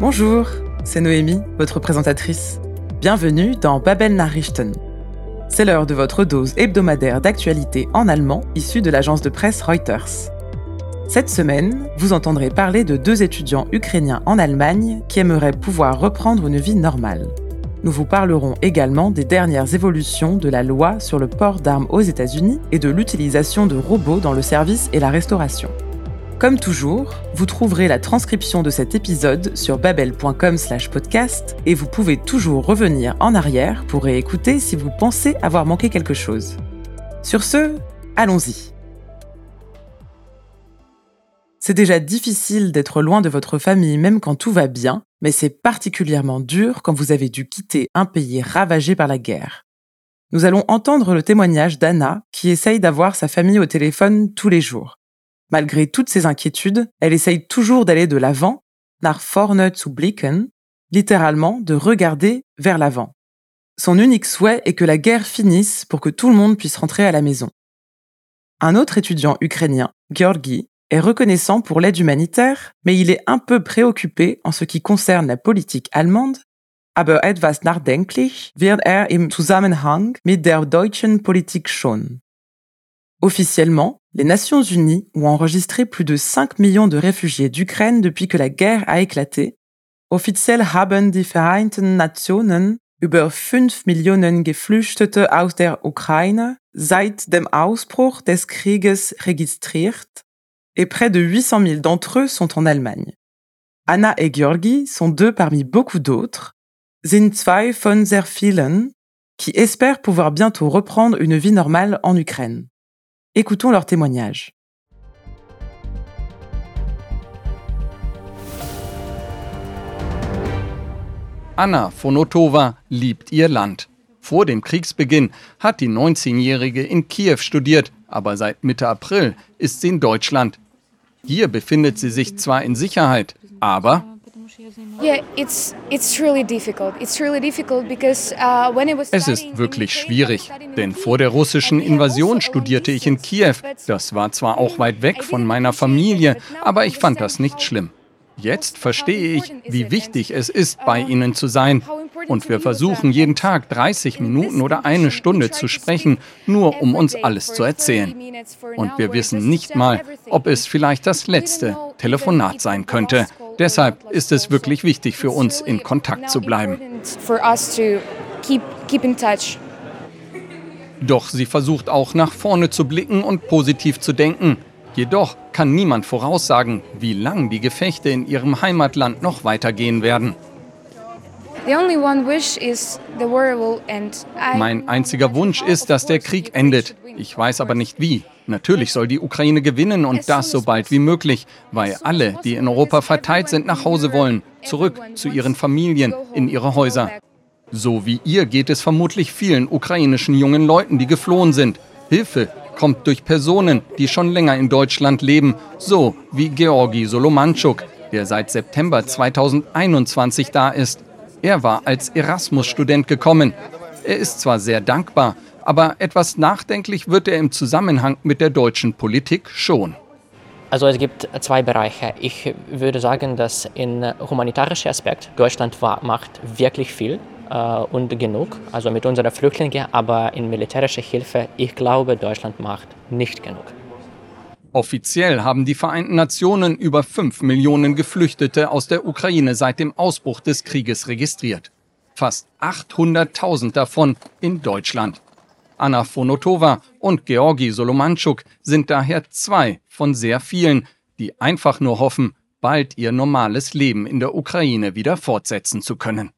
Bonjour, c'est Noémie, votre présentatrice. Bienvenue dans Babel Nachrichten. C'est l'heure de votre dose hebdomadaire d'actualité en allemand issue de l'agence de presse Reuters. Cette semaine, vous entendrez parler de deux étudiants ukrainiens en Allemagne qui aimeraient pouvoir reprendre une vie normale. Nous vous parlerons également des dernières évolutions de la loi sur le port d'armes aux États-Unis et de l'utilisation de robots dans le service et la restauration. Comme toujours, vous trouverez la transcription de cet épisode sur babel.com/podcast et vous pouvez toujours revenir en arrière pour réécouter si vous pensez avoir manqué quelque chose. Sur ce, allons-y. C'est déjà difficile d'être loin de votre famille même quand tout va bien, mais c'est particulièrement dur quand vous avez dû quitter un pays ravagé par la guerre. Nous allons entendre le témoignage d'Anna qui essaye d'avoir sa famille au téléphone tous les jours. Malgré toutes ses inquiétudes, elle essaye toujours d'aller de l'avant, nach vorne zu blicken, littéralement de regarder vers l'avant. Son unique souhait est que la guerre finisse pour que tout le monde puisse rentrer à la maison. Un autre étudiant ukrainien, Georgi, est reconnaissant pour l'aide humanitaire, mais il est un peu préoccupé en ce qui concerne la politique allemande. Aber etwas nachdenklich wird im Zusammenhang mit der deutschen Politik schon. Officiellement, les Nations Unies ont enregistré plus de 5 millions de réfugiés d'Ukraine depuis que la guerre a éclaté. Offiziell haben die Vereinten Nationen über 5 Millionen Geflüchtete aus der Ukraine seit dem Ausbruch des Krieges registriert et près de 800 000 d'entre eux sont en Allemagne. Anna et Georgi sont deux parmi beaucoup d'autres, sind zwei von sehr vielen, qui espèrent pouvoir bientôt reprendre une vie normale en Ukraine. Écoutons leur témoignage. Anna Fonotova liebt ihr Land. Vor dem Kriegsbeginn hat die 19-Jährige in Kiew studiert, aber seit Mitte April ist sie in Deutschland. Hier befindet sie sich zwar in Sicherheit, aber es ist wirklich schwierig, denn vor der russischen Invasion studierte ich in Kiew. Das war zwar auch weit weg von meiner Familie, aber ich fand das nicht schlimm. Jetzt verstehe ich, wie wichtig es ist, bei ihnen zu sein. Und wir versuchen jeden Tag 30 Minuten oder eine Stunde zu sprechen, nur um uns alles zu erzählen. Und wir wissen nicht mal, ob es vielleicht das letzte Telefonat sein könnte. Deshalb ist es wirklich wichtig für uns, in Kontakt zu bleiben. Doch sie versucht auch nach vorne zu blicken und positiv zu denken. Jedoch kann niemand voraussagen, wie lange die Gefechte in ihrem Heimatland noch weitergehen werden. Mein einziger Wunsch ist, dass der Krieg endet. Ich weiß aber nicht wie. Natürlich soll die Ukraine gewinnen und das so bald wie möglich, weil alle, die in Europa verteilt sind, nach Hause wollen, zurück zu ihren Familien, in ihre Häuser. So wie ihr geht es vermutlich vielen ukrainischen jungen Leuten, die geflohen sind. Hilfe kommt durch Personen, die schon länger in Deutschland leben, so wie Georgi Solomanchuk, der seit September 2021 da ist. War als Erasmus-Student gekommen. Ist zwar sehr dankbar, aber etwas nachdenklich wird im Zusammenhang mit der deutschen Politik schon. Also es gibt zwei Bereiche. Ich würde sagen, dass in humanitärischer Aspekt Deutschland macht wirklich viel und genug, also mit unseren Flüchtlingen, aber in militärischer Hilfe, ich glaube, Deutschland macht nicht genug. Offiziell haben die Vereinten Nationen über 5 Millionen Geflüchtete aus der Ukraine seit dem Ausbruch des Krieges registriert. Fast 800.000 davon in Deutschland. Anna Fonotova und Georgi Solomanchuk sind daher zwei von sehr vielen, die einfach nur hoffen, bald ihr normales Leben in der Ukraine wieder fortsetzen zu können.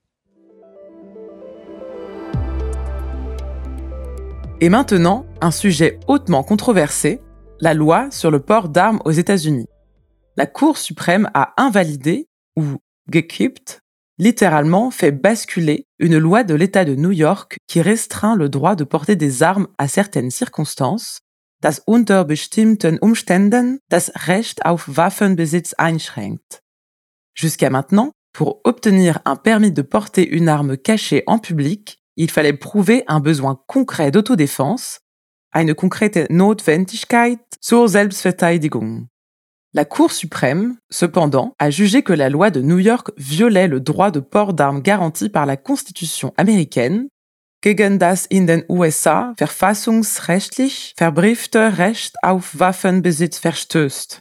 Et maintenant, un sujet hautement controversé. La loi sur le port d'armes aux États-Unis. La Cour suprême a invalidé, ou gekippt, littéralement fait basculer une loi de l'État de New York qui restreint le droit de porter des armes à certaines circonstances, das unter bestimmten Umständen das Recht auf Waffenbesitz einschränkt. Jusqu'à maintenant, pour obtenir un permis de porter une arme cachée en public, il fallait prouver un besoin concret d'autodéfense, eine konkrete Notwendigkeit zur Selbstverteidigung. La Cour suprême, cependant, a jugé que la loi de New York violait le droit de port d'armes garanti par la Constitution américaine, gegen das in den USA verfassungsrechtlich verbriefte Recht auf Waffenbesitz verstößt.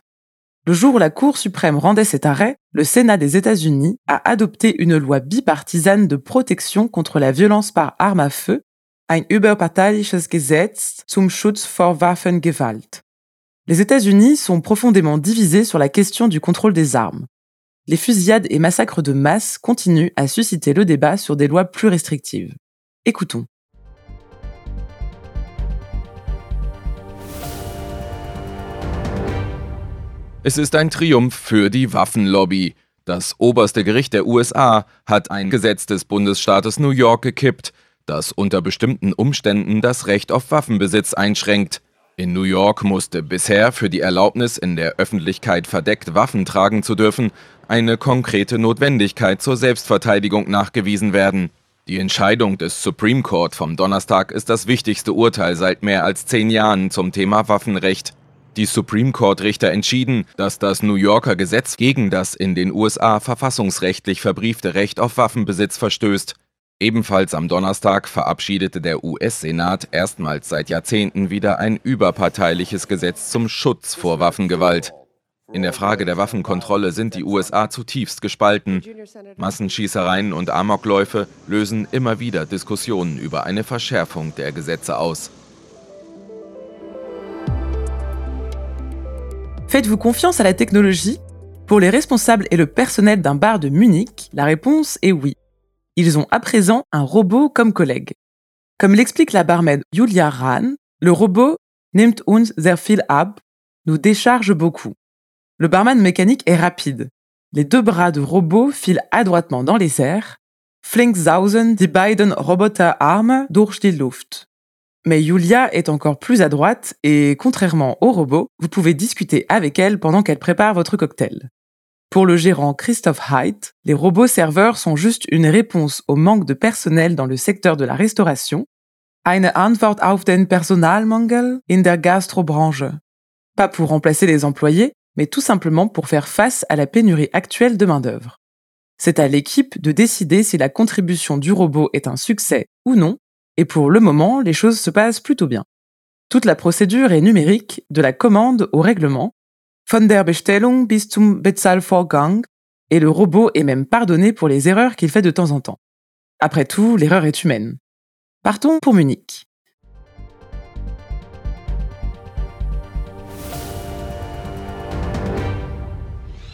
Le jour où la Cour suprême rendait cet arrêt, le Sénat des États-Unis a adopté une loi bipartisane de protection contre la violence par arme à feu, ein überparteiliches Gesetz zum Schutz vor Waffengewalt. Les États-Unis sont profondément divisés sur la question du contrôle des armes. Les fusillades et massacres de masse continuent à susciter le débat sur des lois plus restrictives. Écoutons. Es ist ein Triumph für die Waffenlobby. Das oberste Gericht der USA hat ein Gesetz des Bundesstaates New York gekippt, das unter bestimmten Umständen das Recht auf Waffenbesitz einschränkt. In New York musste bisher für die Erlaubnis, in der Öffentlichkeit verdeckt Waffen tragen zu dürfen, eine konkrete Notwendigkeit zur Selbstverteidigung nachgewiesen werden. Die Entscheidung des Supreme Court vom Donnerstag ist das wichtigste Urteil seit mehr als 10 Jahren zum Thema Waffenrecht. Die Supreme Court-Richter entschieden, dass das New Yorker Gesetz gegen das in den USA verfassungsrechtlich verbriefte Recht auf Waffenbesitz verstößt. Ebenfalls am Donnerstag verabschiedete der US-Senat erstmals seit Jahrzehnten wieder ein überparteiliches Gesetz zum Schutz vor Waffengewalt. In der Frage der Waffenkontrolle sind die USA zutiefst gespalten. Massenschießereien und Amokläufe lösen immer wieder Diskussionen über eine Verschärfung der Gesetze aus. Faites-vous confiance à la technologie? Pour les responsables et le personnel d'un bar de Munich, la réponse est oui. Ils ont à présent un robot comme collègue. Comme l'explique la barmaid Julia Rahn, le robot « nimmt uns sehr viel ab », nous décharge beaucoup. Le barman mécanique est rapide. Les deux bras de robot filent adroitement dans les airs. « Flink sausen die beiden Roboterarme durch die Luft ». Mais Julia est encore plus adroite et, contrairement au robot, vous pouvez discuter avec elle pendant qu'elle prépare votre cocktail. Pour le gérant Christoph Haidt, les robots serveurs sont juste une réponse au manque de personnel dans le secteur de la restauration. Eine Antwort auf den Personalmangel in der Gastrobranche. Pas pour remplacer les employés, mais tout simplement pour faire face à la pénurie actuelle de main-d'œuvre. C'est à l'équipe de décider si la contribution du robot est un succès ou non. Et pour le moment, les choses se passent plutôt bien. Toute la procédure est numérique, de la commande au règlement, von der Bestellung bis zum Bezahlvorgang, et le robot est même pardonné pour les erreurs qu'il fait de temps en temps. Après tout, l'erreur est humaine. Partons pour Munich.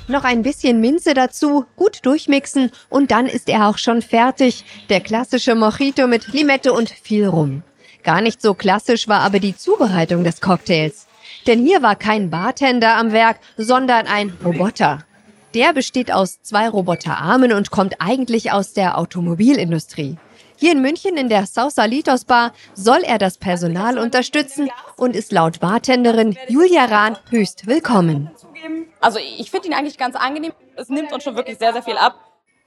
Noch ein bisschen Minze dazu, gut durchmixen und dann ist er auch schon fertig. Der klassische Mojito mit Limette und viel Rum. Gar nicht so klassisch war aber die Zubereitung des Cocktails. Denn hier war kein Bartender am Werk, sondern ein Roboter. Der besteht aus 2 Roboterarmen und kommt eigentlich aus der Automobilindustrie. Hier in München in der Sausalitos Bar soll er das Personal unterstützen und ist laut Bartenderin Julia Rahn höchst willkommen. Also ich finde ihn eigentlich ganz angenehm. Es nimmt uns schon wirklich sehr, sehr viel ab.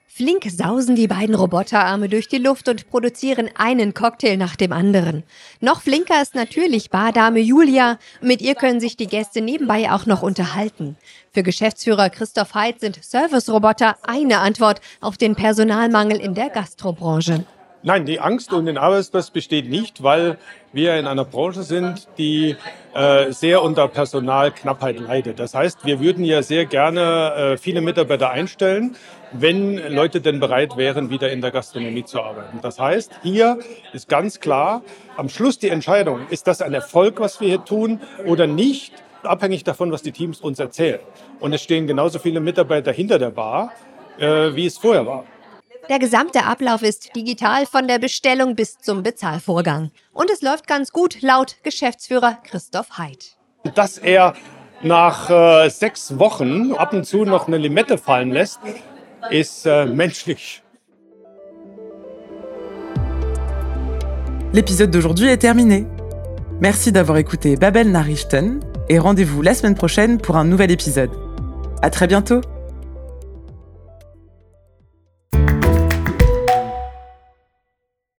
Flink sausen die beiden Roboterarme durch die Luft und produzieren einen Cocktail nach dem anderen. Noch flinker ist natürlich Bardame Julia. Mit ihr können sich die Gäste nebenbei auch noch unterhalten. Für Geschäftsführer Christoph Haidt sind Service-Roboter eine Antwort auf den Personalmangel in der Gastrobranche. Nein, die Angst um den Arbeitsplatz besteht nicht, weil wir in einer Branche sind, die sehr unter Personalknappheit leidet. Das heißt, wir würden ja sehr gerne viele Mitarbeiter einstellen, wenn Leute denn bereit wären, wieder in der Gastronomie zu arbeiten. Das heißt, hier ist ganz klar am Schluss die Entscheidung, ist das ein Erfolg, was wir hier tun oder nicht, abhängig davon, was die Teams uns erzählen. Und es stehen genauso viele Mitarbeiter hinter der Bar, wie es vorher war. Der gesamte Ablauf ist digital von der Bestellung bis zum Bezahlvorgang. Und es läuft ganz gut, laut Geschäftsführer Christoph Haidt. Dass er nach 6 Wochen ab und zu noch eine Limette fallen lässt, ist menschlich. L'épisode d'aujourd'hui est terminé. Merci d'avoir écouté Babel Nachrichten et rendez-vous la semaine prochaine pour un nouvel épisode. À très bientôt.